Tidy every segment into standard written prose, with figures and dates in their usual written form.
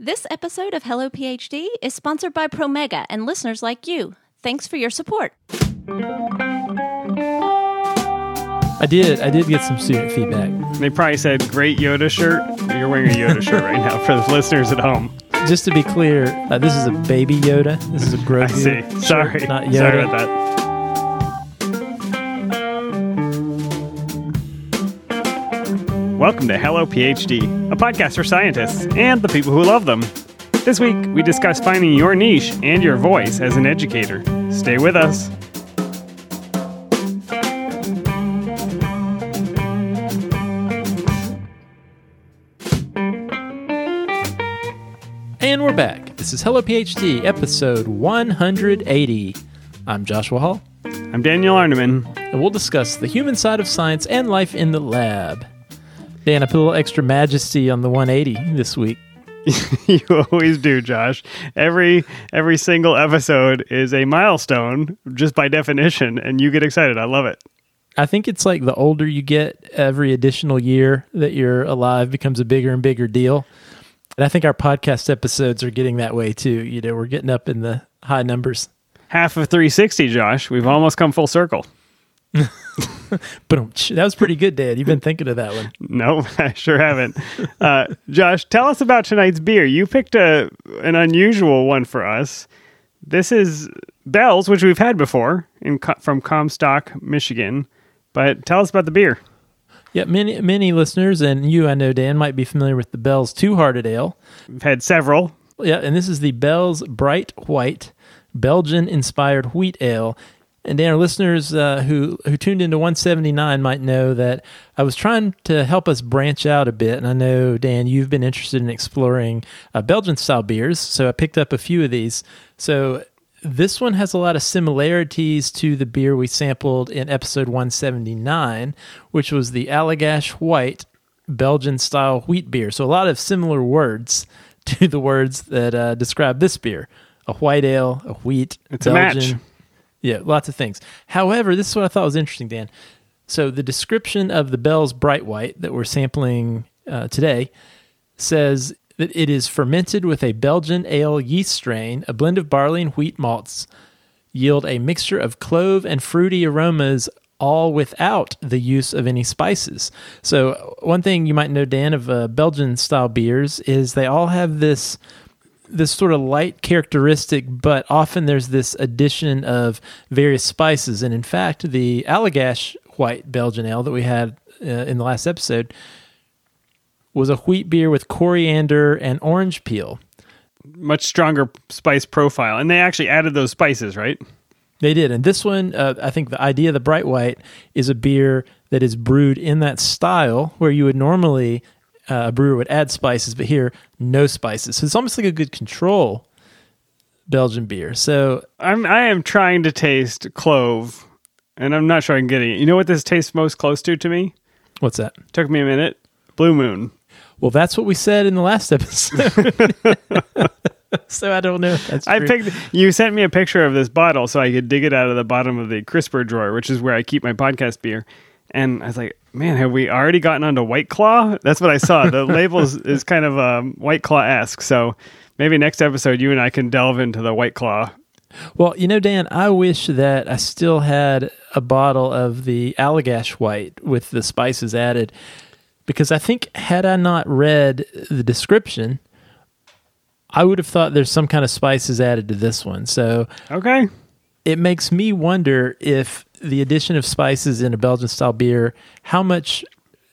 This episode of Hello PhD is sponsored by Promega and listeners like you. Thanks for your support. I did get some student feedback. They probably said, great Yoda shirt. You're wearing a Yoda shirt right now for the listeners at home. Just to be clear, this is a baby Yoda. This is a Grogu. I see. Sorry. Not Yoda. Sorry about that. Welcome to Hello PhD, a podcast for scientists and the people who love them. This week, we discuss finding your niche and your voice as an educator. Stay with us. And we're back. This is Hello PhD, episode 180. I'm Joshua Hall. I'm Daniel Arnyman. And we'll discuss the human side of science and life in the lab. Dan, I put a little extra majesty on the 180 this week. You always do, Josh. Every single episode is a milestone, just by definition, and you get excited. I love it. I think it's like the older you get, every additional year that you're alive becomes a bigger and bigger deal. And I think our podcast episodes are getting that way, too. You know, we're getting up in the high numbers. Half of 360, Josh. We've almost come full circle. That was pretty good, Dad. You've been thinking of that one. No, I sure haven't. Josh, tell us about tonight's beer. You picked an unusual one for us. This is Bell's, which we've had before, from Comstock, Michigan. But tell us about the beer. Yeah, many listeners, and you, I know, Dan, might be familiar with the Bell's Two-Hearted Ale. We've had several. Yeah, and this is the Bell's Bright White Belgian-Inspired Wheat Ale. And Dan, our listeners who tuned into 179 might know that I was trying to help us branch out a bit. And I know, Dan, you've been interested in exploring Belgian-style beers, so I picked up a few of these. So this one has a lot of similarities to the beer we sampled in episode 179, which was the Allagash White Belgian-style wheat beer. So a lot of similar words to the words that describe this beer. A white ale, a wheat, it's Belgian. A match. Yeah, lots of things. However, this is what I thought was interesting, Dan. So the description of the Bell's Bright White that we're sampling today says that it is fermented with a Belgian ale yeast strain, a blend of barley and wheat malts, yield a mixture of clove and fruity aromas, all without the use of any spices. So one thing you might know, Dan, of Belgian-style beers is they all have this sort of light characteristic, but often there's this addition of various spices. And in fact, the Allagash White Belgian Ale that we had in the last episode was a wheat beer with coriander and orange peel. Much stronger spice profile. And they actually added those spices, right? They did. And this one, I think the idea of the Bright White is a beer that is brewed in that style where you would normally... a brewer would add spices, but here, no spices. So it's almost like a good control Belgian beer. So I am trying to taste clove, and I'm not sure I'm getting it. You know what this tastes most close to me? What's that? Took me a minute. Blue Moon. Well, that's what we said in the last episode. So I don't know if that's true. You sent me a picture of this bottle so I could dig it out of the bottom of the crisper drawer, which is where I keep my podcast beer. And I was like, man, have we already gotten onto White Claw? That's what I saw. The label is kind of White Claw-esque. So maybe next episode, you and I can delve into the White Claw. Well, you know, Dan, I wish that I still had a bottle of the Allagash White with the spices added, because I think had I not read the description, I would have thought there's some kind of spices added to this one. So okay, it makes me wonder if the addition of spices in a Belgian-style beer, how much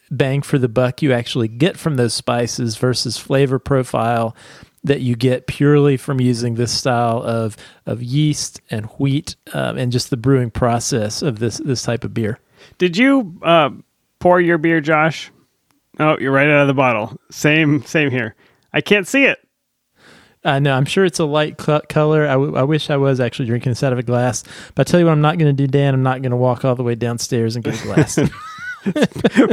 bang for the buck you actually get from those spices versus flavor profile that you get purely from using this style of yeast and wheat and just the brewing process of this type of beer. Did you pour your beer, Josh? Oh, you're right out of the bottle. Same here. I can't see it. No, I'm sure it's a light color. I wish I was actually drinking this out of a glass. But I tell you what I'm not going to do, Dan. I'm not going to walk all the way downstairs and get a glass.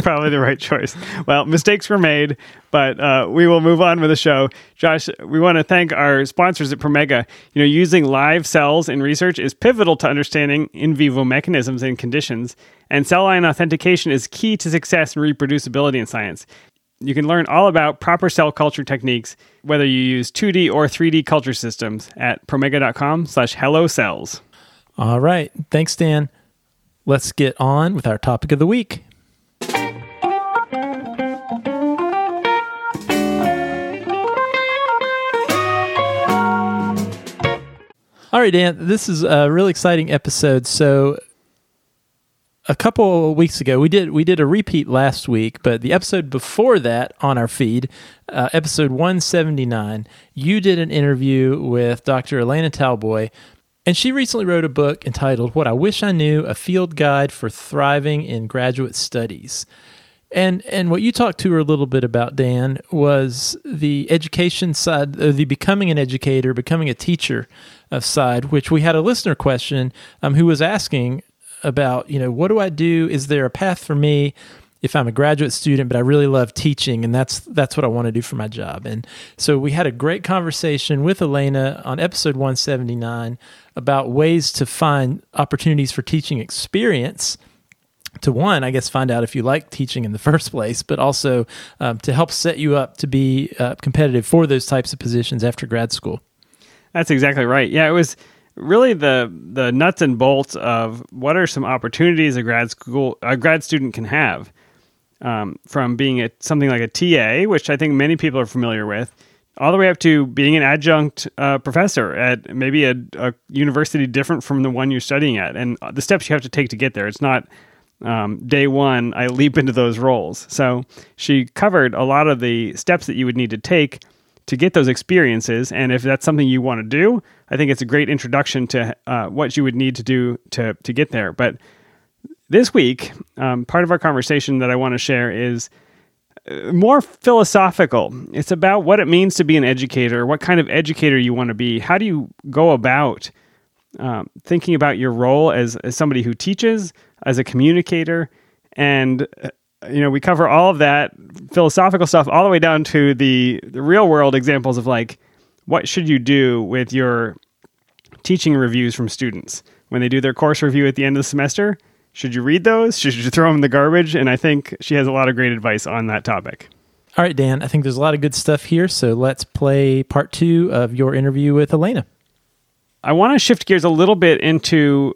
Probably the right choice. Well, mistakes were made, but we will move on with the show. Josh, we want to thank our sponsors at Promega. You know, using live cells in research is pivotal to understanding in vivo mechanisms and conditions, and cell line authentication is key to success and reproducibility in science. You can learn all about proper cell culture techniques, whether you use 2D or 3D culture systems at promega.com/hellocells. All right. Thanks, Dan. Let's get on with our topic of the week. All right, Dan, this is a really exciting episode. So a couple of weeks ago, we did a repeat last week, but the episode before that on our feed, episode 179, you did an interview with Dr. Alaina Talboy, and she recently wrote a book entitled What I Wish I Knew, A Field Guide for Thriving in Graduate Studies. And what you talked to her a little bit about, Dan, was the education side, the becoming an educator, becoming a teacher of side, which we had a listener question who was asking about, you know, what do I do? Is there a path for me if I'm a graduate student, but I really love teaching, and that's what I want to do for my job? And so we had a great conversation with Alaina on episode 179 about ways to find opportunities for teaching experience, to one, I guess, find out if you like teaching in the first place, but also to help set you up to be competitive for those types of positions after grad school. That's exactly right. Yeah, it was really the nuts and bolts of what are some opportunities a grad student can have, from being something like a TA, which I think many people are familiar with, all the way up to being an adjunct professor at maybe a university different from the one you're studying at, and the steps you have to take to get there. It's not day one, I leap into those roles. So she covered a lot of the steps that you would need to take to get those experiences. And if that's something you want to do, I think it's a great introduction to what you would need to do to get there. But this week, part of our conversation that I want to share is more philosophical. It's about what it means to be an educator, what kind of educator you want to be. How do you go about thinking about your role as somebody who teaches, as a communicator, and we cover all of that philosophical stuff all the way down to the real world examples of like, what should you do with your teaching reviews from students when they do their course review at the end of the semester? Should you read those? Should you throw them in the garbage? And I think she has a lot of great advice on that topic. All right, Dan, I think there's a lot of good stuff here. So let's play part two of your interview with Alaina. I want to shift gears a little bit into,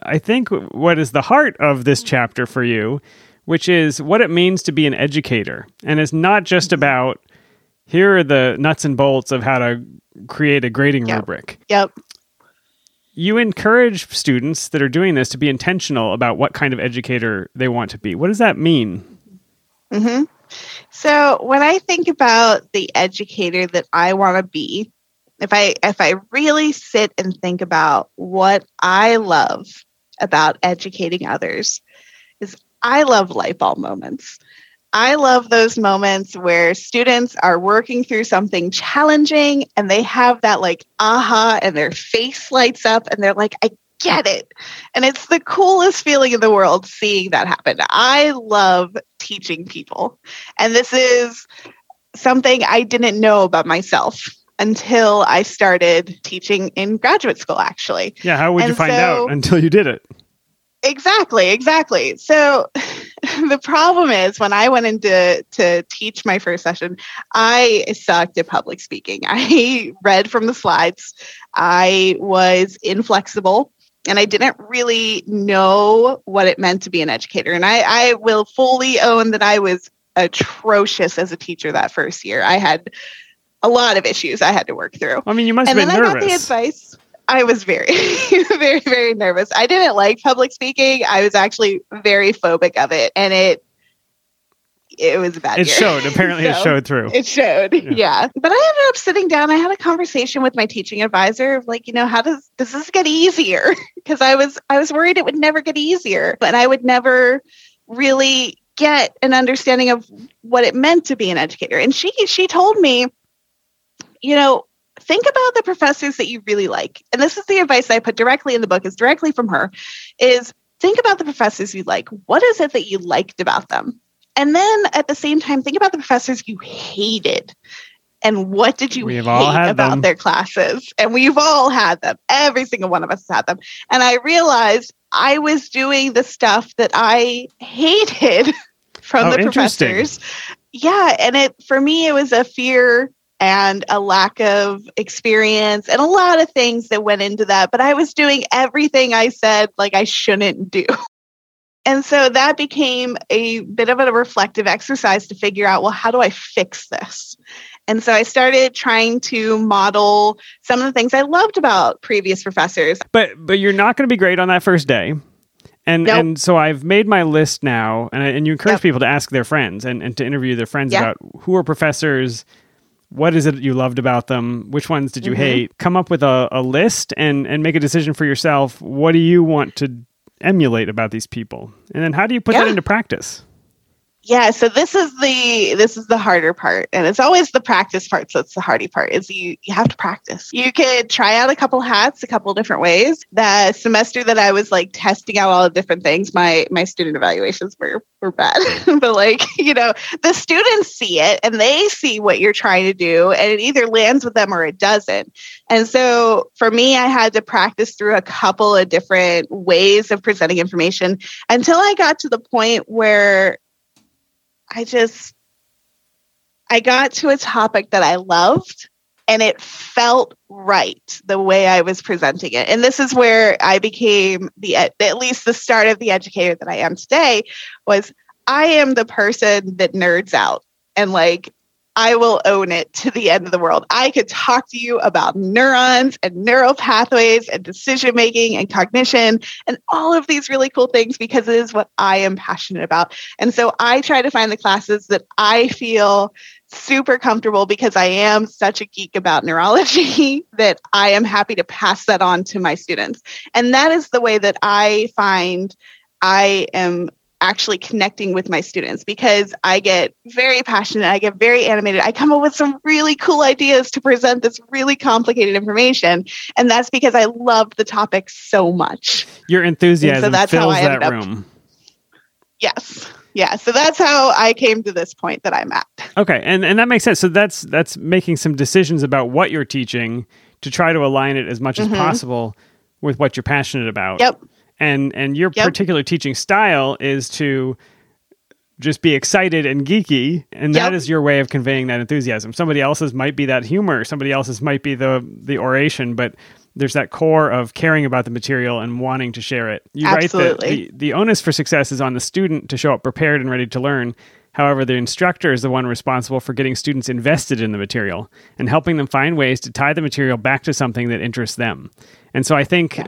I think, what is the heart of this chapter for you, which is what it means to be an educator. And it's not just about, here are the nuts and bolts of how to create a grading rubric. Yep. You encourage students that are doing this to be intentional about what kind of educator they want to be. What does that mean? Mm-hmm. So when I think about the educator that I want to be, if I really sit and think about what I love about educating others, is I love light bulb moments. I love those moments where students are working through something challenging and they have that like aha and their face lights up and they're like, I get it. And it's the coolest feeling in the world seeing that happen. I love teaching people. And this is something I didn't know about myself until I started teaching in graduate school, actually. Yeah, how would you find out until you did it? Exactly. So the problem is when I went to teach my first session, I sucked at public speaking. I read from the slides. I was inflexible. And I didn't really know what it meant to be an educator. And I will fully own that I was atrocious as a teacher that first year. I had a lot of issues I had to work through. I mean, you must have been nervous. And then I got the advice. I was very, very, very nervous. I didn't like public speaking. I was actually very phobic of it. And it was a bad year. It showed. Apparently it showed through. It showed. Yeah. But I ended up sitting down. I had a conversation with my teaching advisor of like, how does this get easier? Because I was worried it would never get easier. But I would never really get an understanding of what it meant to be an educator. And she told me, think about the professors that you really like. And this is the advice I put directly in the book, is directly from her, is think about the professors you like. What is it that you liked about them? And then at the same time, think about the professors you hated. And what did you hate about their classes? And we've all had them. Every single one of us has had them. And I realized I was doing the stuff that I hated from the professors. Yeah. And for me, it was a fear and a lack of experience and a lot of things that went into that. But I was doing everything I said like I shouldn't do. And so that became a bit of a reflective exercise to figure out, well, how do I fix this? And so I started trying to model some of the things I loved about previous professors. But you're not going to be great on that first day. And nope. And so I've made my list now, and you encourage yep. people to ask their friends and to interview their friends yep. about who are professors, what is it you loved about them, which ones did you mm-hmm. hate. Come up with a list and make a decision for yourself. What do you want to emulate about these people? And then how do you put yeah. that into practice? Yeah, so this is the harder part. And it's always the practice part, so it's the hardy part, is you have to practice. You could try out a couple hats, a couple different ways. The semester that I was like testing out all the different things, my student evaluations were bad. But the students see it and they see what you're trying to do, and it either lands with them or it doesn't. And so for me, I had to practice through a couple of different ways of presenting information until I got to the point where I got to a topic that I loved, and it felt right the way I was presenting it. And this is where I became at least the start of the educator that I am today, was I am the person that nerds out, and I will own it to the end of the world. I could talk to you about neurons and neural pathways and decision making and cognition and all of these really cool things, because it is what I am passionate about. And so I try to find the classes that I feel super comfortable, because I am such a geek about neurology that I am happy to pass that on to my students. And that is the way that I find I am actually connecting with my students, because I get very passionate. I get very animated. I come up with some really cool ideas to present this really complicated information. And that's because I love the topic so much. Your enthusiasm fills that room. Yes. Yeah. So that's how I came to this point that I'm at. Okay. And that makes sense. So that's making some decisions about what you're teaching to try to align it as much mm-hmm. as possible with what you're passionate about. Yep. And your yep. particular teaching style is to just be excited and geeky, and yep. that is your way of conveying that enthusiasm. Somebody else's might be that humor, somebody else's might be the oration, but there's that core of caring about the material and wanting to share it. You're absolutely right, that the onus for success is on the student to show up prepared and ready to learn. However, the instructor is the one responsible for getting students invested in the material and helping them find ways to tie the material back to something that interests them. And so I think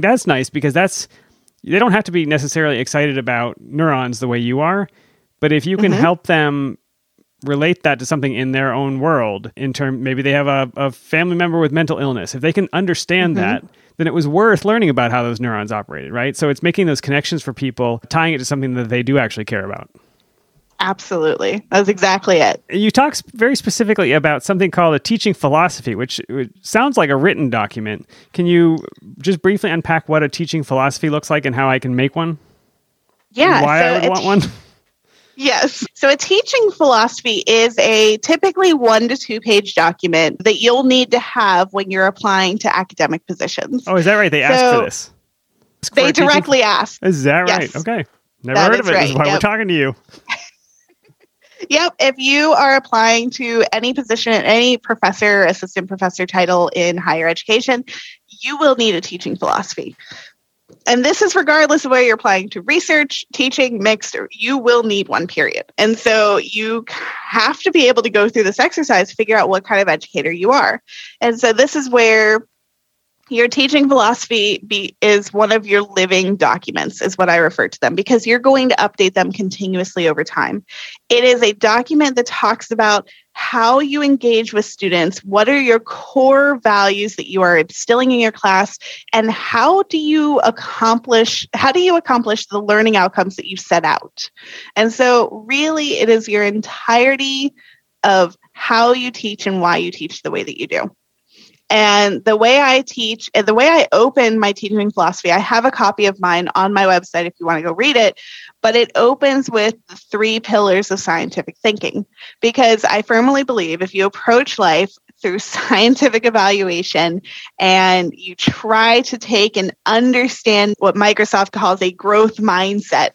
that's nice, because they don't have to be necessarily excited about neurons the way you are, but if you can mm-hmm. help them relate that to something in their own world, maybe they have a family member with mental illness. If they can understand mm-hmm. that, then it was worth learning about how those neurons operated, right? So it's making those connections for people, tying it to something that they do actually care about. Absolutely. That's exactly it. You talk very specifically about something called a teaching philosophy, which sounds like a written document. Can you just briefly unpack what a teaching philosophy looks like and how I can make one? Yeah. Why I would want one? Yes. So a teaching philosophy is a typically 1 to 2 page document that you'll need to have when you're applying to academic positions. Oh, is that right? They asked for this. They directly asked. Is that right? Yes. Okay. Never heard of it. Right. That's why we're talking to you. Yep. If you are applying to any position, any professor, assistant professor title in higher education, you will need a teaching philosophy. And this is regardless of whether you're applying to research, teaching, mixed, or you will need one, period. And so you have to be able to go through this exercise to figure out what kind of educator you are. And so this is where your teaching philosophy is one of your living documents, is what I refer to them, because you're going to update them continuously over time. It is a document that talks about how you engage with students, what are your core values that you are instilling in your class, and how do you accomplish the learning outcomes that you set out. And so really it is your entirety of how you teach and why you teach the way that you do. And the way I teach and the way I open my teaching philosophy, I have a copy of mine on my website if you want to go read it, but it opens with the 3 pillars of scientific thinking, because I firmly believe if you approach life through scientific evaluation, and you try to take and understand what Microsoft calls a growth mindset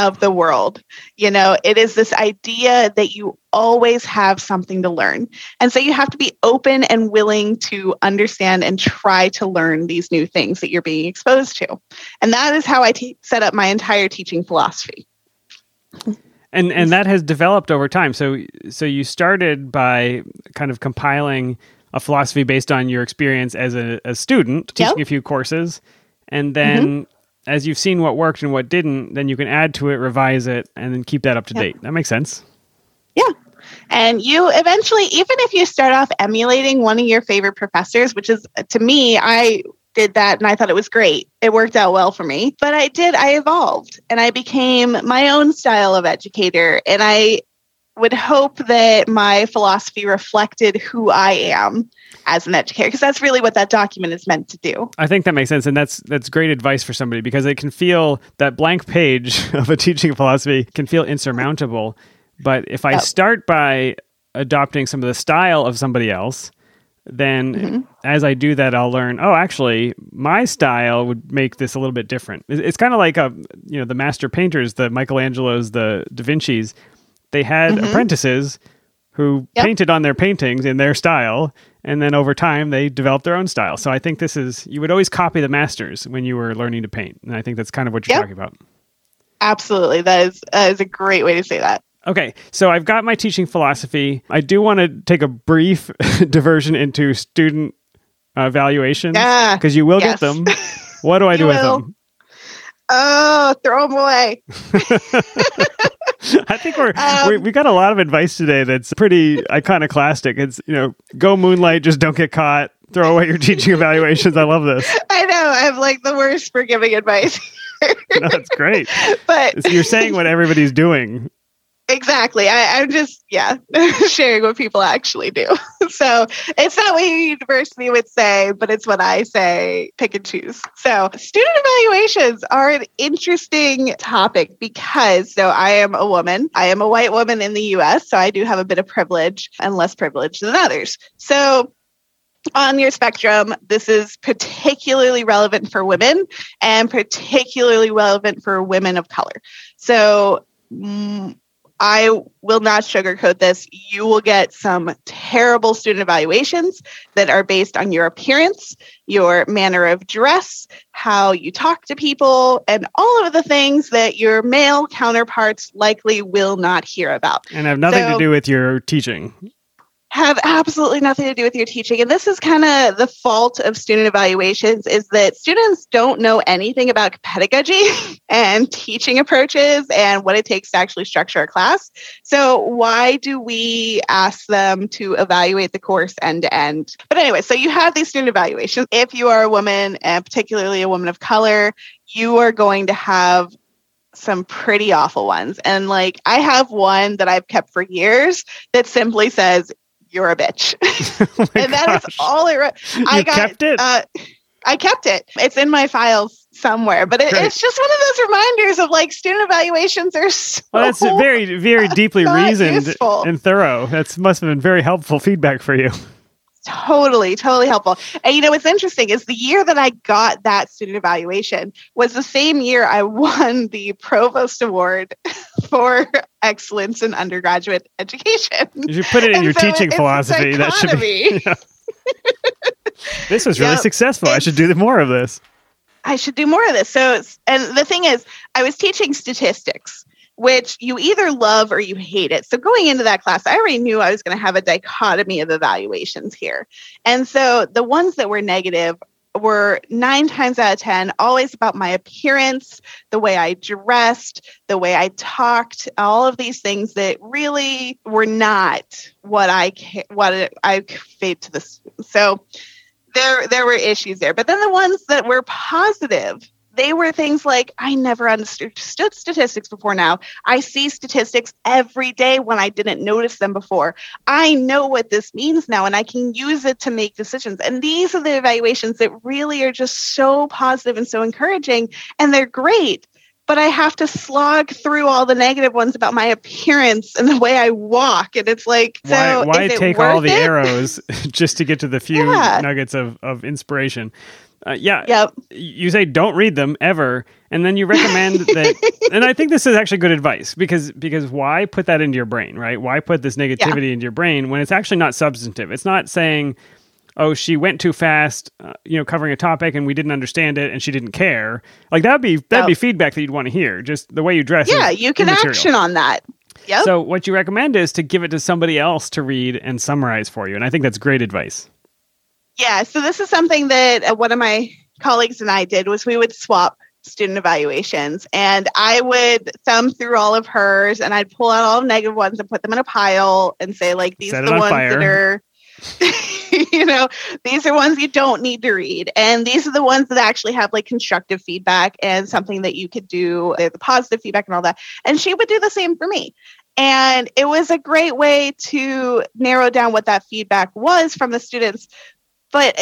of the world. You know, it is this idea that you always have something to learn. And so you have to be open and willing to understand and try to learn these new things that you're being exposed to. And that is how I set up my entire teaching philosophy. And that has developed over time. So you started by kind of compiling a philosophy based on your experience as a student, teaching a few courses. And then as you've seen what worked and what didn't, then you can add to it, revise it, and then keep that up to date. That makes sense. Yeah. And you eventually, even if you start off emulating one of your favorite professors, which is, to me, I did that and I thought it was great. It worked out well for me. But I evolved and I became my own style of educator. And I would hope that my philosophy reflected who I am as an educator, because that's really what that document is meant to do. I think that makes sense. And that's great advice for somebody, because it can feel, that blank page of a teaching philosophy can feel insurmountable. But if I start by adopting some of the style of somebody else, then as I do that, I'll learn, oh, actually, my style would make this a little bit different. It's kind of like, the master painters, the Michelangelos, the Da Vincis, they had apprentices who painted on their paintings in their style. And then over time, they developed their own style. So I think you would always copy the masters when you were learning to paint. And I think that's kind of what you're talking about. Absolutely. That is a great way to say that. Okay, so I've got my teaching philosophy. I do want to take a brief diversion into student evaluations, because you will get them. What do I do with them? Oh, throw them away. I think we got a lot of advice today that's pretty iconoclastic. It's, go moonlight, just don't get caught. Throw away your teaching evaluations. I love this. I know. I'm like the worst for giving advice. No, that's great. But you're saying what everybody's doing. Exactly. I'm just, sharing what people actually do. So it's not what your university would say, but it's what I say, pick and choose. So student evaluations are an interesting topic because, I am a woman. I am a white woman in the US, so I do have a bit of privilege and less privilege than others. So on your spectrum, this is particularly relevant for women and particularly relevant for women of color. So I will not sugarcoat this. You will get some terrible student evaluations that are based on your appearance, your manner of dress, how you talk to people, and all of the things that your male counterparts likely will not hear about. And have nothing to do with your teaching. Have absolutely nothing to do with your teaching. And this is kind of the fault of student evaluations, is that students don't know anything about pedagogy and teaching approaches and what it takes to actually structure a class. So why do we ask them to evaluate the course end to end? But anyway, so you have these student evaluations. If you are a woman, and particularly a woman of color, you are going to have some pretty awful ones. And I have one that I've kept for years that simply says, "You're a bitch." Oh and that gosh. Is all it wrote. Kept it? I kept it. It's in my files somewhere, but it's just one of those reminders of student evaluations are so... Well, that's very, very deeply reasoned and thorough. That must have been very helpful feedback for you. Totally, totally helpful. And what's interesting is the year that I got that student evaluation was the same year I won the Provost Award for Excellence in Undergraduate Education. You put it in your teaching philosophy. That should be. Yeah. This was really successful. I should do more of this. I should do more of this. So, and the thing is, I was teaching statistics, which you either love or you hate it. So going into that class, I already knew I was going to have a dichotomy of evaluations here. And so the ones that were negative were 9 times out of 10, always about my appearance, the way I dressed, the way I talked, all of these things that really were not what I conveyed to this. So there were issues there. But then the ones that were positive, they were things like, I never understood statistics before now. I see statistics every day when I didn't notice them before. I know what this means now, and I can use it to make decisions. And these are the evaluations that really are just so positive and so encouraging, and they're great. but I have to slog through all the negative ones about my appearance and the way I walk. And it's like, so why take all the arrows just to get to the few nuggets of inspiration? You say don't read them ever, and then you recommend that. And I think this is actually good advice, because why put that into your brain, right? Why put this negativity into your brain when it's actually not substantive? It's not saying, oh, she went too fast, covering a topic, and we didn't understand it, and she didn't care. Like that'd be feedback that you'd want to hear. Just the way you dress. Yeah, you can action on that. Yep. So what you recommend is to give it to somebody else to read and summarize for you, and I think that's great advice. Yeah, so this is something that one of my colleagues and I did, was we would swap student evaluations, and I would thumb through all of hers, and I'd pull out all the negative ones and put them in a pile and say, like, these are the ones that are... these are ones you don't need to read. And these are the ones that actually have like constructive feedback and something that you could do, the positive feedback and all that. And she would do the same for me. And it was a great way to narrow down what that feedback was from the students. But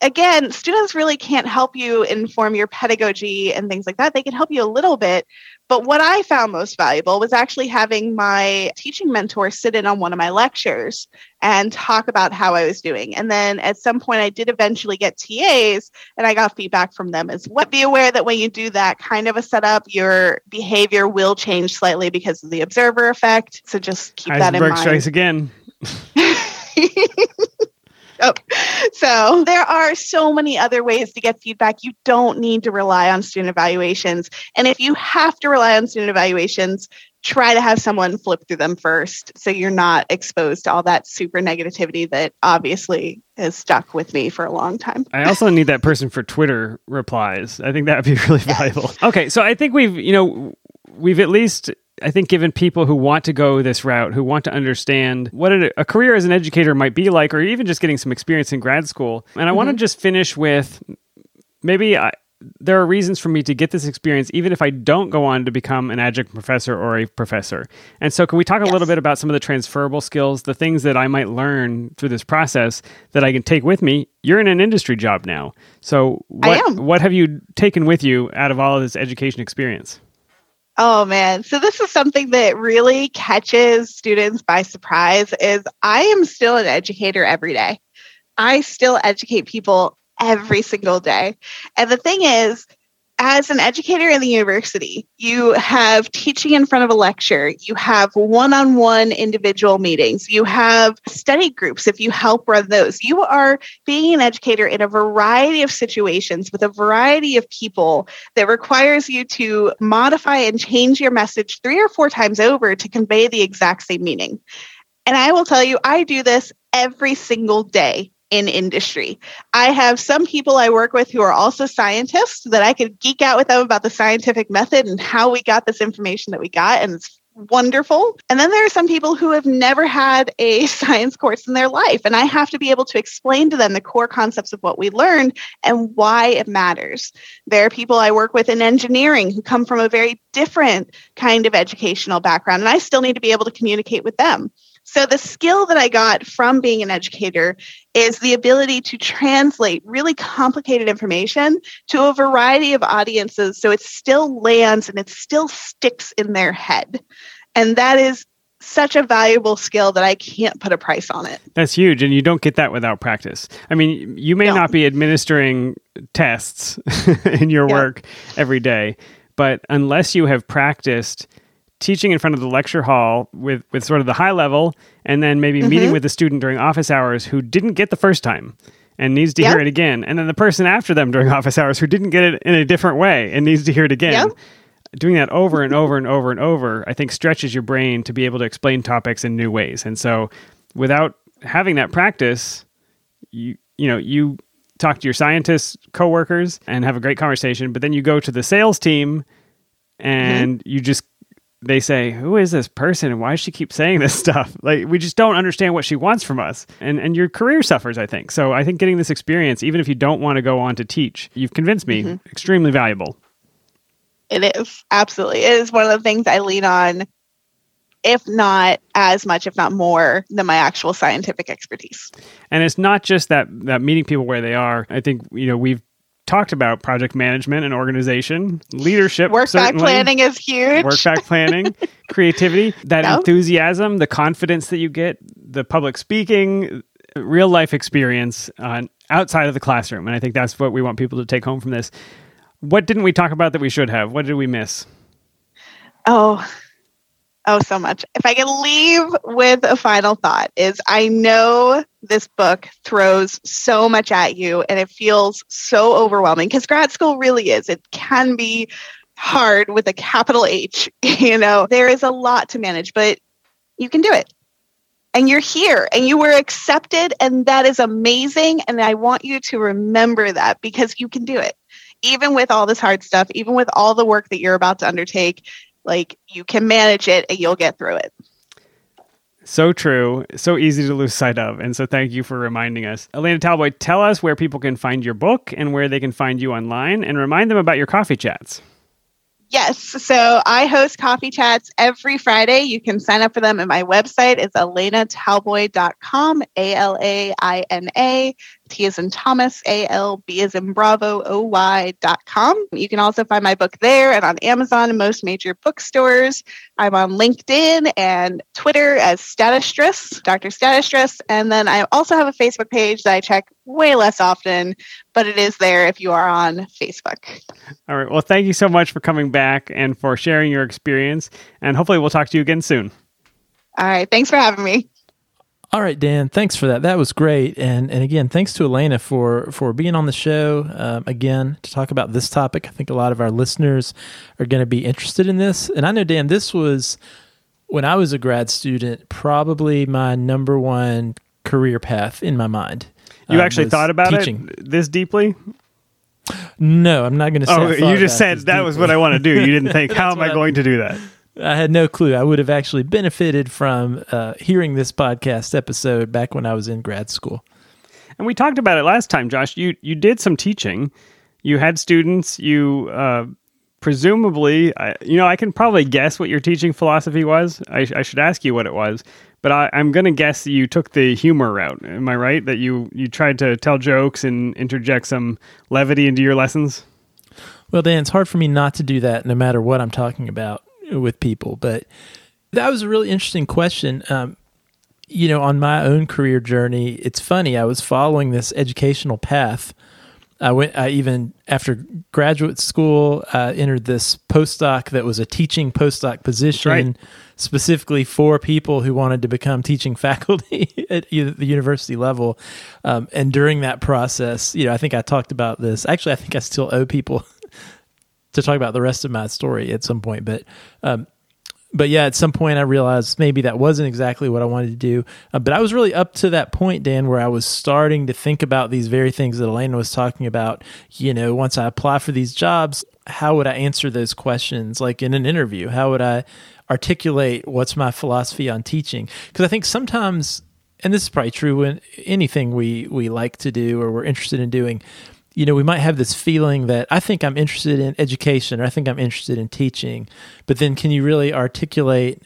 again, students really can't help you inform your pedagogy and things like that. They can help you a little bit. But what I found most valuable was actually having my teaching mentor sit in on one of my lectures and talk about how I was doing. And then at some point, I did eventually get TAs, and I got feedback from them as well. Be aware that when you do that kind of a setup, your behavior will change slightly because of the observer effect. So just keep that in mind. Iceberg strikes again. Oh, so there are so many other ways to get feedback. You don't need to rely on student evaluations. And if you have to rely on student evaluations, try to have someone flip through them first, so you're not exposed to all that super negativity that obviously has stuck with me for a long time. I also need that person for Twitter replies. I think that would be really valuable. Okay, so I think we've at least... I think given people who want to go this route, who want to understand what a career as an educator might be like, or even just getting some experience in grad school. And I want to just finish with there are reasons for me to get this experience, even if I don't go on to become an adjunct professor or a professor. And so can we talk a little bit about some of the transferable skills, the things that I might learn through this process that I can take with me? You're in an industry job now. So what have you taken with you out of all of this education experience? Oh, man. So this is something that really catches students by surprise, is I am still an educator every day. I still educate people every single day. And the thing is, as an educator in the university, you have teaching in front of a lecture, you have one-on-one individual meetings, you have study groups if you help run those. You are being an educator in a variety of situations with a variety of people that requires you to modify and change your message 3 or 4 times over to convey the exact same meaning. And I will tell you, I do this every single day. In industry, I have some people I work with who are also scientists that I could geek out with them about the scientific method and how we got this information that we got, and it's wonderful. And then there are some people who have never had a science course in their life, and I have to be able to explain to them the core concepts of what we learned and why it matters. There are people I work with in engineering who come from a very different kind of educational background, and I still need to be able to communicate with them. So the skill that I got from being an educator is the ability to translate really complicated information to a variety of audiences, so it still lands and it still sticks in their head. And that is such a valuable skill that I can't put a price on it. That's huge. And you don't get that without practice. I mean, you may not be administering tests in your work every day, but unless you have practiced teaching in front of the lecture hall with sort of the high level, and then maybe meeting with the student during office hours who didn't get the first time and needs to hear it again. And then the person after them during office hours who didn't get it in a different way and needs to hear it again. Yep. Doing that over and over and over and over, I think, stretches your brain to be able to explain topics in new ways. And so without having that practice, you talk to your scientists, coworkers, and have a great conversation, but then you go to the sales team and you just, they say, who is this person and why does she keep saying this stuff? Like, we just don't understand what she wants from us. And your career suffers, I think. So I think getting this experience, even if you don't want to go on to teach, you've convinced me, extremely valuable. It is. Absolutely. It is one of the things I lean on, if not as much, if not more than my actual scientific expertise. And it's not just that meeting people where they are. I think, we've talked about project management and organization, leadership. Work-back planning is huge. Work-back planning, creativity, that enthusiasm, the confidence that you get, the public speaking, real-life experience outside of the classroom. And I think that's what we want people to take home from this. What didn't we talk about that we should have? What did we miss? Oh, so much. If I can leave with a final thought is I know this book throws so much at you and it feels so overwhelming because grad school really is. It can be hard with a capital H. You know, there is a lot to manage, but you can do it. And you're here and you were accepted and that is amazing. And I want you to remember that because you can do it. Even with all this hard stuff, even with all the work that you're about to undertake, like you can manage it and you'll get through it. So true. So easy to lose sight of. And so thank you for reminding us. Alaina Talboy, tell us where people can find your book and where they can find you online and remind them about your coffee chats. Yes. So I host coffee chats every Friday. You can sign up for them at my website. It's elenatalboy.com, A-L-A-I-N-A, T as in Thomas, A-L-B as in Bravo, O-Y.com. You can also find my book there and on Amazon and most major bookstores. I'm on LinkedIn and Twitter as Statistress, Dr. Statistress. And then I also have a Facebook page that I check way less often, but it is there if you are on Facebook. All right. Well, thank you so much for coming back and for sharing your experience. And hopefully we'll talk to you again soon. All right. Thanks for having me. All right, Dan, thanks for that. That was great. And again, thanks to Alaina for being on the show again to talk about this topic. I think a lot of our listeners are going to be interested in this. And I know, Dan, this was, when I was a grad student, probably my number one career path in my mind. You actually thought about teaching it this deeply? No, I'm not going to say. Oh, you just said that was what I want to do. You didn't think, how am I going to do that? I had no clue. I would have actually benefited from hearing this podcast episode back when I was in grad school. And we talked about it last time, Josh. You did some teaching. You had students. You presumably, I can probably guess what your teaching philosophy was. I should ask you what it was. But I'm going to guess that you took the humor route. Am I right? That you tried to tell jokes and interject some levity into your lessons? Well, Dan, it's hard for me not to do that no matter what I'm talking about with people. But that was a really interesting question. On my own career journey, it's funny, I was following this educational path. I even, after graduate school, entered this postdoc that was a teaching postdoc position, specifically for people who wanted to become teaching faculty at the university level. And during that process, I think I talked about this. Actually, I think I still owe people to talk about the rest of my story at some point. But yeah, at some point I realized maybe that wasn't exactly what I wanted to do. But I was really up to that point, Dan, where I was starting to think about these very things that Alaina was talking about. Once I apply for these jobs, how would I answer those questions? Like in an interview, how would I articulate what's my philosophy on teaching? Because I think sometimes, and this is probably true in anything we like to do or we're interested in doing, we might have this feeling that I think I'm interested in education or I think I'm interested in teaching, but then can you really articulate,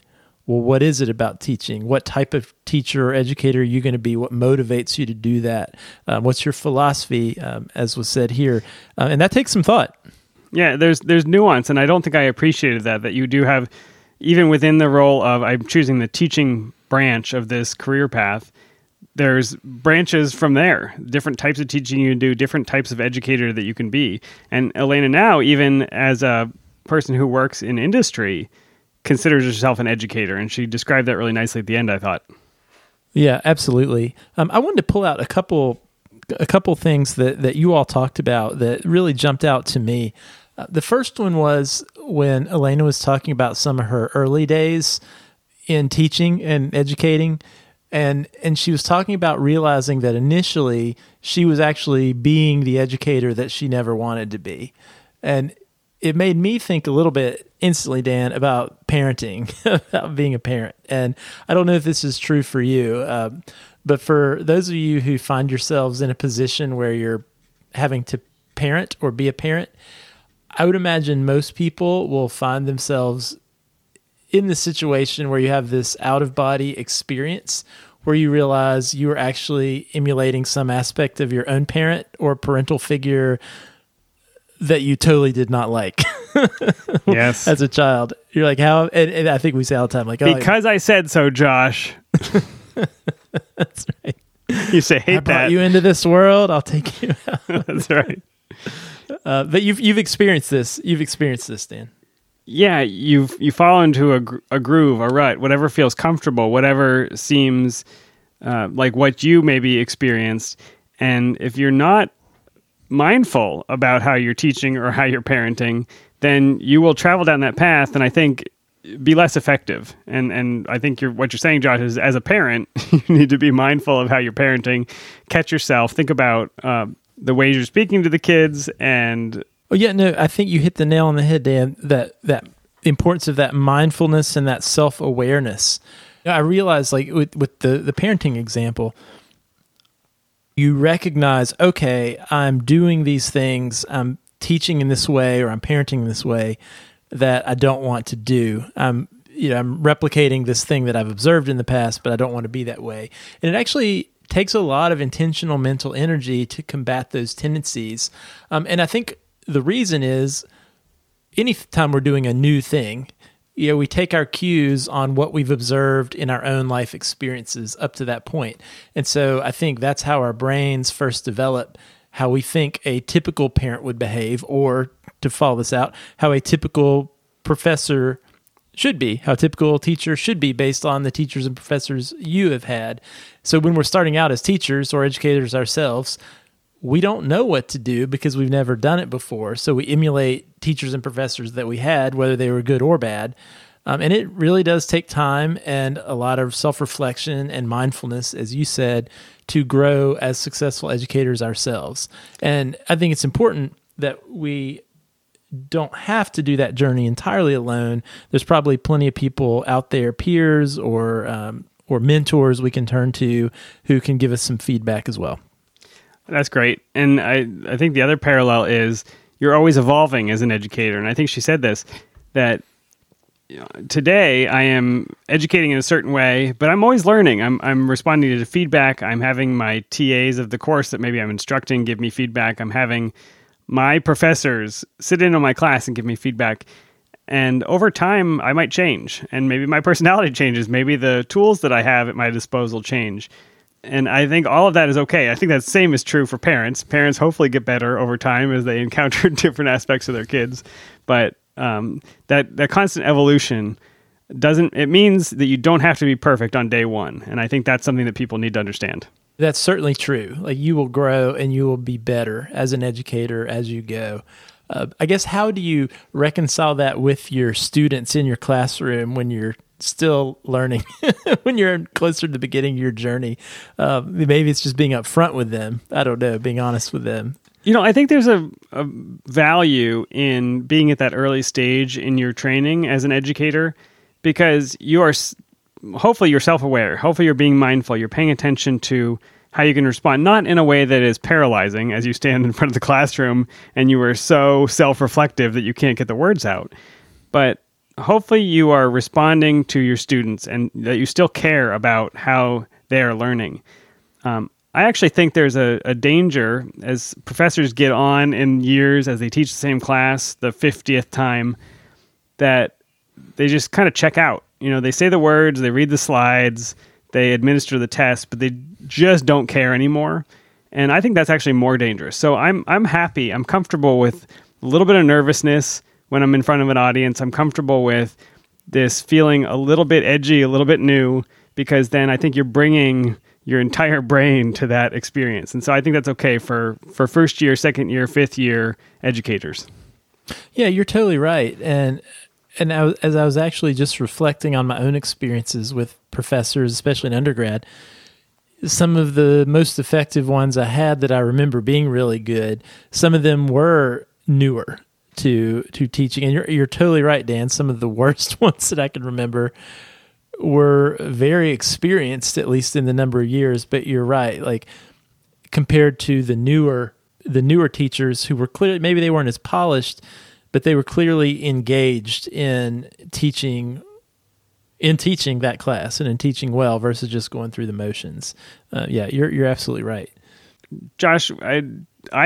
well, what is it about teaching? What type of teacher or educator are you going to be? What motivates you to do that? What's your philosophy, as was said here? And that takes some thought. Yeah, there's nuance, and I don't think I appreciated that you do have, even within the role of I'm choosing the teaching branch of this career path, there's branches from there, different types of teaching you can do, different types of educator that you can be. And Alaina, now, even as a person who works in industry, considers herself an educator. And she described that really nicely at the end, I thought. Yeah, absolutely. I wanted to pull out a couple things that you all talked about that really jumped out to me. The first one was when Alaina was talking about some of her early days in teaching and educating. And she was talking about realizing that initially she was actually being the educator that she never wanted to be. And it made me think a little bit instantly, Dan, about parenting, about being a parent. And I don't know if this is true for you, but for those of you who find yourselves in a position where you're having to parent or be a parent, I would imagine most people will find themselves in the situation where you have this out-of-body experience where you realize you are actually emulating some aspect of your own parent or parental figure that you totally did not like. Yes. As a child. You're like, how? And I think we say all the time, like, oh, because I said so, Josh. That's right. You say, hate that. I brought you into this world. I'll take you out. That's right. But you've experienced this. You've experienced this, Dan. Yeah, you fall into a groove, a rut, whatever feels comfortable, whatever seems like what you maybe experienced. And if you're not mindful about how you're teaching or how you're parenting, then you will travel down that path and I think be less effective. And I think what you're saying, Josh, is as a parent, you need to be mindful of how you're parenting, catch yourself, think about the ways you're speaking to the kids and... Oh yeah, no, I think you hit the nail on the head, Dan, that importance of that mindfulness and that self-awareness. I realized, like, with the parenting example, you recognize, okay, I'm doing these things, I'm teaching in this way, or I'm parenting in this way that I don't want to do. I'm replicating this thing that I've observed in the past, but I don't want to be that way. And it actually takes a lot of intentional mental energy to combat those tendencies. And I think... the reason is anytime we're doing a new thing, we take our cues on what we've observed in our own life experiences up to that point. And so I think that's how our brains first develop, how we think a typical parent would behave, or to follow this out, how a typical professor should be, how a typical teacher should be based on the teachers and professors you have had. So when we're starting out as teachers or educators ourselves, we don't know what to do because we've never done it before. So we emulate teachers and professors that we had, whether they were good or bad. And it really does take time and a lot of self-reflection and mindfulness, as you said, to grow as successful educators ourselves. And I think it's important that we don't have to do that journey entirely alone. There's probably plenty of people out there, peers or mentors we can turn to who can give us some feedback as well. That's great. And I think the other parallel is you're always evolving as an educator. And I think she said this, that today I am educating in a certain way, but I'm always learning. I'm responding to the feedback. I'm having my TAs of the course that maybe I'm instructing give me feedback. I'm having my professors sit in on my class and give me feedback. And over time, I might change. And maybe my personality changes. Maybe the tools that I have at my disposal change. And I think all of that is okay. I think that same is true for parents. Parents hopefully get better over time as they encounter different aspects of their kids. But that constant evolution it means that you don't have to be perfect on day one. And I think that's something that people need to understand. That's certainly true. Like, you will grow and you will be better as an educator as you go. I guess, how do you reconcile that with your students in your classroom when you're still learning, when you're closer to the beginning of your journey? Maybe it's just being upfront with them. I don't know, being honest with them. I think there's a value in being at that early stage in your training as an educator, because you are, hopefully you're self-aware, hopefully you're being mindful, you're paying attention to how you can respond, not in a way that is paralyzing as you stand in front of the classroom and you are so self-reflective that you can't get the words out. But hopefully you are responding to your students and that you still care about how they are learning. I actually think there's a danger as professors get on in years, as they teach the same class the 50th time, that they just kind of check out. They say the words, they read the slides, they administer the test, but they just don't care anymore. And I think that's actually more dangerous. So I'm happy. I'm comfortable with a little bit of nervousness when I'm in front of an audience. I'm comfortable with this feeling a little bit edgy, a little bit new, because then I think you're bringing your entire brain to that experience. And so I think that's okay for first year, second year, fifth year educators. Yeah, you're totally right. And as I was actually just reflecting on my own experiences with professors, especially in undergrad, some of the most effective ones I had that I remember being really good, some of them were newer to teaching. And you're totally right, Dan. Some of the worst ones that I can remember were very experienced, at least in the number of years, but you're right. Like, compared to the newer teachers who were clearly, maybe they weren't as polished, but they were clearly engaged in teaching that class and in teaching well, versus just going through the motions. Yeah, you're absolutely right. Josh, I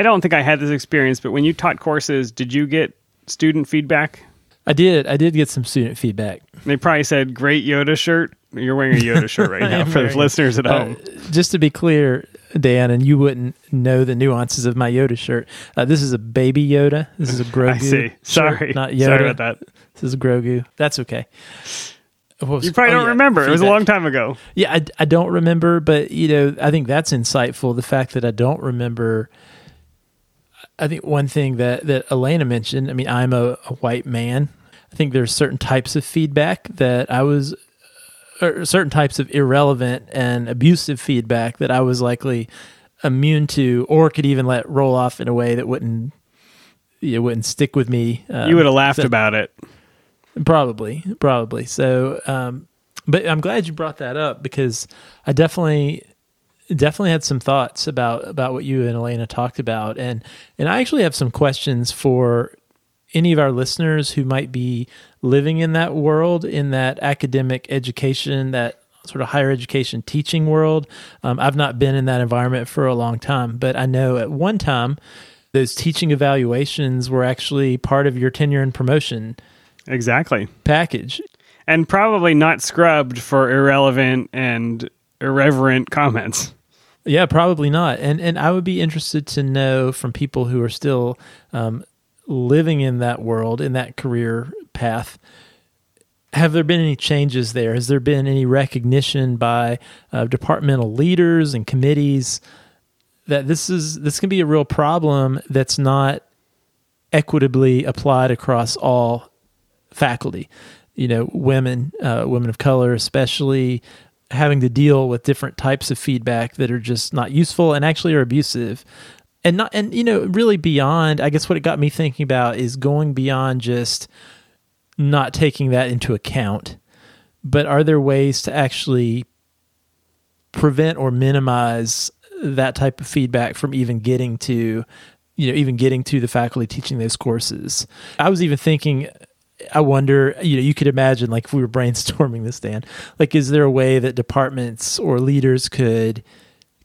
don't think I had this experience, but when you taught courses, did you get student feedback? I did get some student feedback. They probably said, great Yoda shirt. You're wearing a Yoda shirt right now for the listeners at home. Just to be clear, Dan, and you wouldn't know the nuances of my Yoda shirt. This is a baby Yoda. This is a Grogu. I see. Sorry. Shirt, not Yoda. Sorry about that. This is Grogu. That's okay. You probably don't remember. Feedback. It was a long time ago. Yeah, I don't remember, but you know, I think that's insightful. The fact that I don't remember. I think one thing that Alaina mentioned, I mean, I'm a white man. I think there's certain types of feedback that I was, or certain types of irrelevant and abusive feedback that I was likely immune to, or could even let roll off in a way that wouldn't stick with me. You would have laughed about it. Probably. So, but I'm glad you brought that up, because I definitely had some thoughts about what you and Alaina talked about. And I actually have some questions for any of our listeners who might be living in that world, in that academic education, that sort of higher education teaching world. I've not been in that environment for a long time, but I know at one time those teaching evaluations were actually part of your tenure and promotion. Exactly. Package. And probably not scrubbed for irrelevant and irreverent comments. Yeah, probably not. And I would be interested to know from people who are still living in that world, in that career path, have there been any changes there? Has there been any recognition by departmental leaders and committees that this can be a real problem that's not equitably applied across all faculty, you know, women of color, especially having to deal with different types of feedback that are just not useful and actually are abusive, and you know, really beyond. I guess what it got me thinking about is going beyond just not taking that into account, but are there ways to actually prevent or minimize that type of feedback from even getting to the faculty teaching those courses? I was even thinking, I wonder, you know, you could imagine, like, if we were brainstorming this, Dan, like, is there a way that departments or leaders could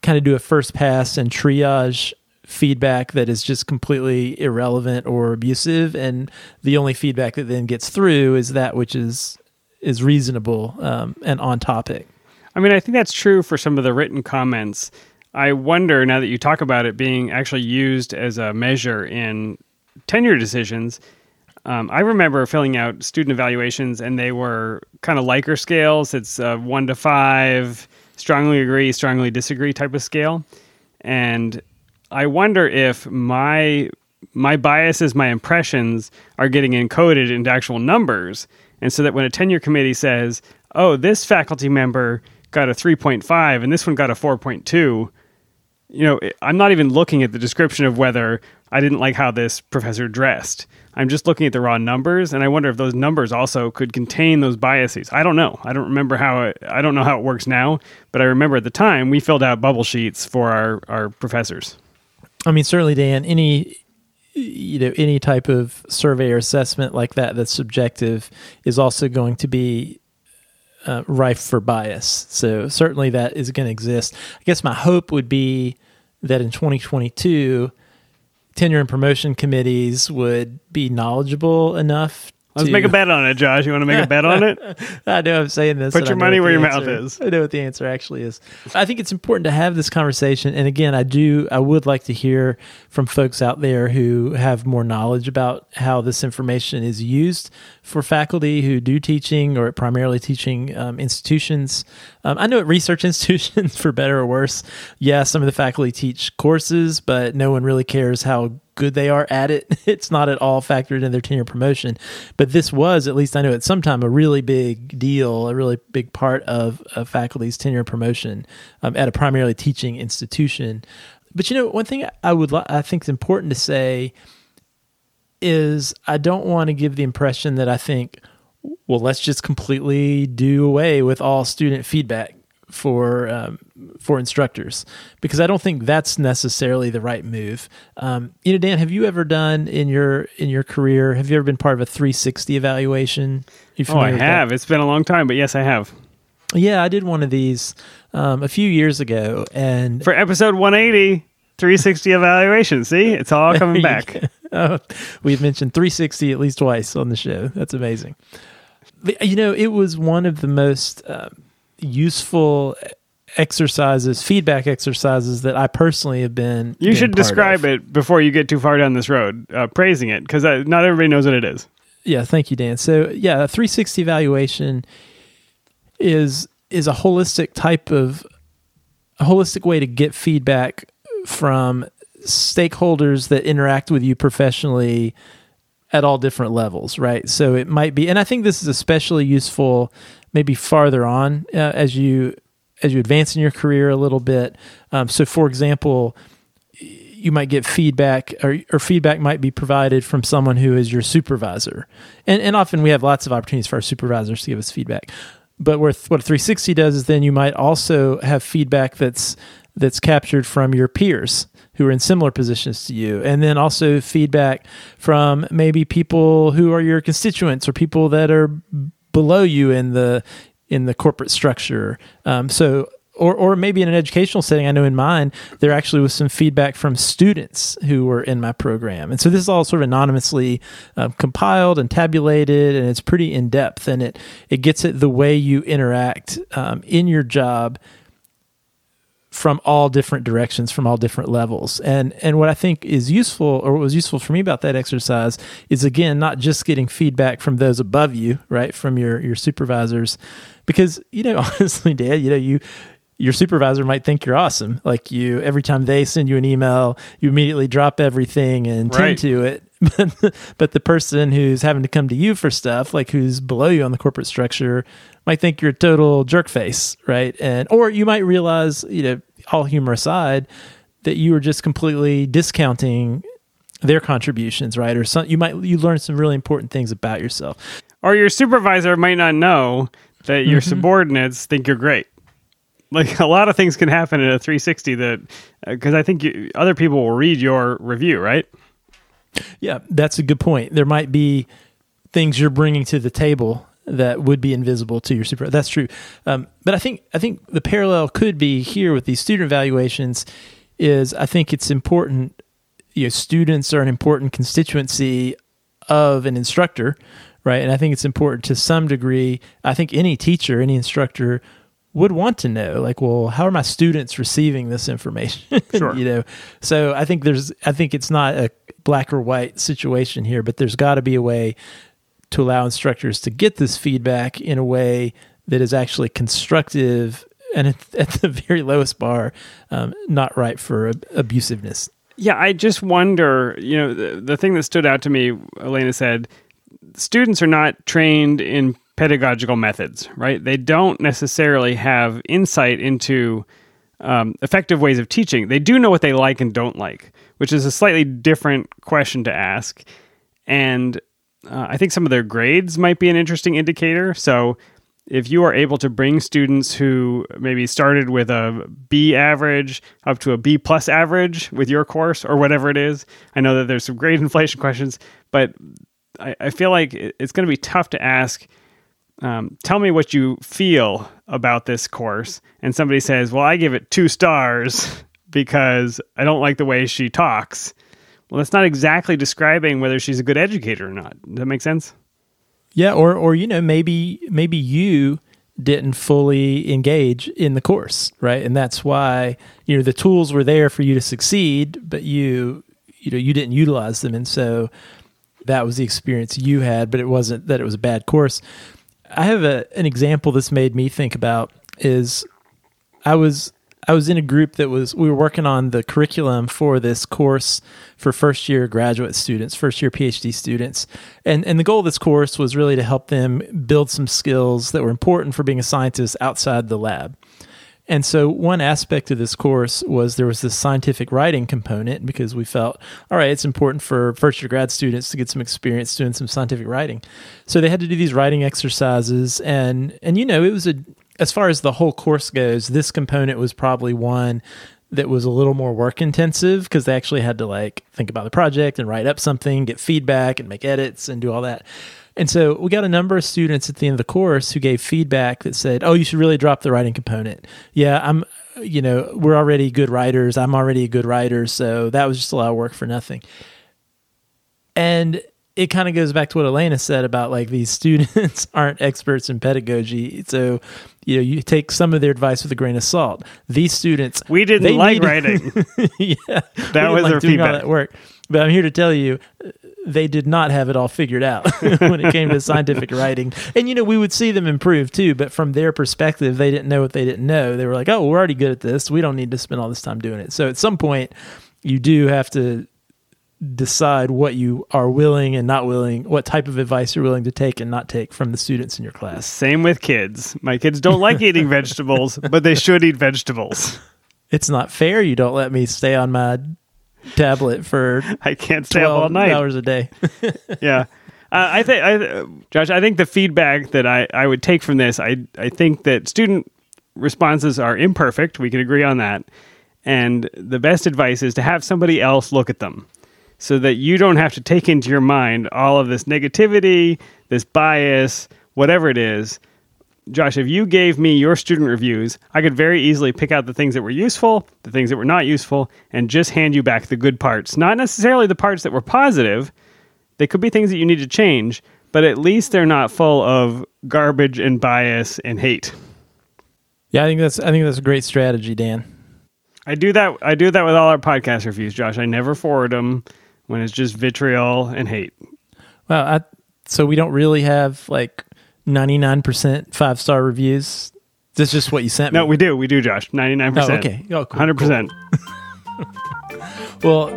kind of do a first pass and triage feedback that is just completely irrelevant or abusive, and the only feedback that then gets through is that which is reasonable and on topic? I mean, I think that's true for some of the written comments. I wonder, now that you talk about it being actually used as a measure in tenure decisions, I remember filling out student evaluations, and they were kind of Likert scales. It's 1 to 5, strongly agree, strongly disagree type of scale. And I wonder if my biases, my impressions are getting encoded into actual numbers. And so that when a tenure committee says, oh, this faculty member got a 3.5 and this one got a 4.2, you know, I'm not even looking at the description of whether I didn't like how this professor dressed. I'm just looking at the raw numbers, and I wonder if those numbers also could contain those biases. I don't know. I don't know how it works now, but I remember at the time we filled out bubble sheets for our professors. I mean, certainly, Dan, any type of survey or assessment like that that's subjective is also going to be rife for bias. So certainly that is going to exist. I guess my hope would be that in 2022, tenure and promotion committees would be knowledgeable enough. Let's make a bet on it, Josh. You want to make a bet on it? I know I'm saying this. Put your money where your mouth is. I know what the answer actually is. I think it's important to have this conversation. And again, I would like to hear from folks out there who have more knowledge about how this information is used for faculty who do teaching, or primarily teaching institutions. I know at research institutions, for better or worse, yeah, some of the faculty teach courses, but no one really cares how good they are at it. It's not at all factored in their tenure promotion. But this was, at least I know at some time, a really big deal, a really big part of a faculty's tenure promotion at a primarily teaching institution. But you know, one thing I think is important to say is I don't want to give the impression that I think, well, let's just completely do away with all student feedback for instructors, because I don't think that's necessarily the right move. You know, Dan, have you ever done in your career, have you ever been part of a 360 evaluation? Oh, I have. That? It's been a long time, but yes, I have. Yeah, I did one of these a few years ago, and for episode 180. 360 evaluation. See, it's all coming back. Oh, we've mentioned 360 at least twice on the show. That's amazing. You know, it was one of the most useful exercises, feedback exercises that I personally have been. You should describe it before you get too far down this road, praising it, because not everybody knows what it is. Yeah, thank you, Dan. So, yeah, a 360 evaluation is a holistic way to get feedback from stakeholders that interact with you professionally at all different levels, right? So it might be, and I think this is especially useful maybe farther on as you advance in your career a little bit. So for example, you might get feedback or feedback might be provided from someone who is your supervisor. And often we have lots of opportunities for our supervisors to give us feedback. But what a 360 does is then you might also have feedback that's captured from your peers who are in similar positions to you. And then also feedback from maybe people who are your constituents or people that are below you in the corporate structure. Or maybe in an educational setting, I know in mine, there actually was some feedback from students who were in my program. And so this is all sort of anonymously compiled and tabulated, and it's pretty in-depth, and it gets at the way you interact in your job from all different directions, from all different levels. And what I think is useful, or what was useful for me about that exercise, is again, not just getting feedback from those above you, right, from your supervisors, because, you know, honestly, Dad, you know, your supervisor might think you're awesome. Like every time they send you an email, you immediately drop everything and tend to it. But the person who's having to come to you for stuff, like who's below you on the corporate structure, might think you're a total jerk face, right? Or you might realize, you know, all humor aside, that you were just completely discounting their contributions, right? Or you learn some really important things about yourself. Or your supervisor might not know that your subordinates think you're great. Like, a lot of things can happen in a 360 that, because I think other people will read your review, right? Yeah, that's a good point. There might be things you're bringing to the table that would be invisible to your supervisor. That's true. But I think the parallel could be here with these student evaluations is, I think it's important, you know, students are an important constituency of an instructor, right? And I think it's important to some degree. I think any teacher, any instructor would want to know, like, well, how are my students receiving this information? Sure. You know, so I think it's not a black or white situation here, but there's got to be a way to allow instructors to get this feedback in a way that is actually constructive and at the very lowest bar, not ripe for abusiveness. Yeah, I just wonder, you know, the thing that stood out to me, Alaina said, students are not trained in pedagogical methods, right? They don't necessarily have insight into effective ways of teaching. They do know what they like and don't like, which is a slightly different question to ask. And I think some of their grades might be an interesting indicator. So if you are able to bring students who maybe started with a B average up to a B plus average with your course or whatever it is, I know that there's some grade inflation questions, but I feel like it's going to be tough to ask, tell me what you feel about this course. And somebody says, well, I give it 2 stars because I don't like the way she talks. Well, that's not exactly describing whether she's a good educator or not. Does that make sense? Yeah, or you know, maybe you didn't fully engage in the course, right? And that's why, you know, the tools were there for you to succeed, but you didn't utilize them, and so that was the experience you had. But it wasn't that it was a bad course. I have an example this made me think about is I was in a group we were working on the curriculum for this course for first-year graduate students, first-year PhD students. And the goal of this course was really to help them build some skills that were important for being a scientist outside the lab. And so one aspect of this course was there was this scientific writing component because we felt, all right, it's important for first-year grad students to get some experience doing some scientific writing. So they had to do these writing exercises. And you know, it was as far as the whole course goes, this component was probably one that was a little more work-intensive because they actually had to, like, think about the project and write up something, get feedback and make edits and do all that. And so we got a number of students at the end of the course who gave feedback that said, oh, you should really drop the writing component. Yeah, I'm you know, we're already good writers. I'm already a good writer. So that was just a lot of work for nothing. And it kind of goes back to what Alaina said about like these students aren't experts in pedagogy. So, you know, you take some of their advice with a grain of salt. These students, we didn't like writing. Yeah. That was their feedback. All that work. But I'm here to tell you, they did not have it all figured out when it came to scientific writing. And, you know, we would see them improve too, but from their perspective, they didn't know what they didn't know. They were like, oh, we're already good at this. We don't need to spend all this time doing it. So at some point you do have to decide what you are willing and not willing, what type of advice you're willing to take and not take from the students in your class. Same with kids. My kids don't like eating vegetables, but they should eat vegetables. It's not fair. You don't let me stay on my tablet for I can't stay up all night, hours a day. Yeah. Josh, I think the feedback that I would take from this, I think that student responses are imperfect. We can agree on that. And the best advice is to have somebody else look at them, so that you don't have to take into your mind all of this negativity, this bias, whatever it is. Josh, if you gave me your student reviews, I could very easily pick out the things that were useful, the things that were not useful, and just hand you back the good parts. Not necessarily the parts that were positive. They could be things that you need to change, but at least they're not full of garbage and bias and hate. Yeah, I think that's a great strategy, Dan. I do that with all our podcast reviews, Josh. I never forward them when it's just vitriol and hate. Well, so we don't really have like 99% 5-star reviews. That's just what you sent me. No, we do, Josh. 99%. Oh, okay. Oh, cool, 100%. Cool. Well,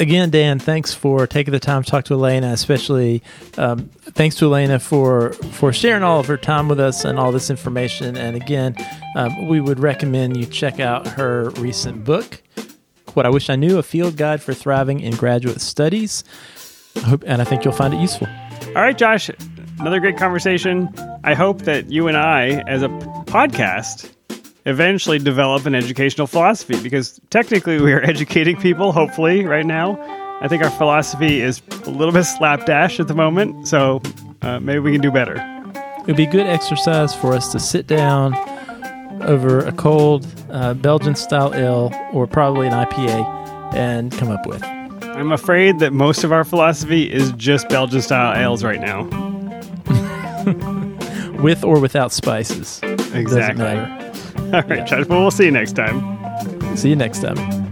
again, Dan, thanks for taking the time to talk to Alaina, especially thanks to Alaina for sharing all of her time with us and all this information. And again, we would recommend you check out her recent book, What I Wish I Knew, A Field Guide for Thriving in Graduate Studies. I think you'll find it useful. All right, Josh, another great conversation. I hope that you and I, as a podcast, eventually develop an educational philosophy, because technically we are educating people, hopefully, right now. I think our philosophy is a little bit slapdash at the moment, so maybe we can do better. It would be good exercise for us to sit down over a cold Belgian-style ale, or probably an IPA, and come up with. I'm afraid that most of our philosophy is just Belgian-style ales right now. With or without spices. Exactly. All right, Josh, well, we'll see you next time. See you next time.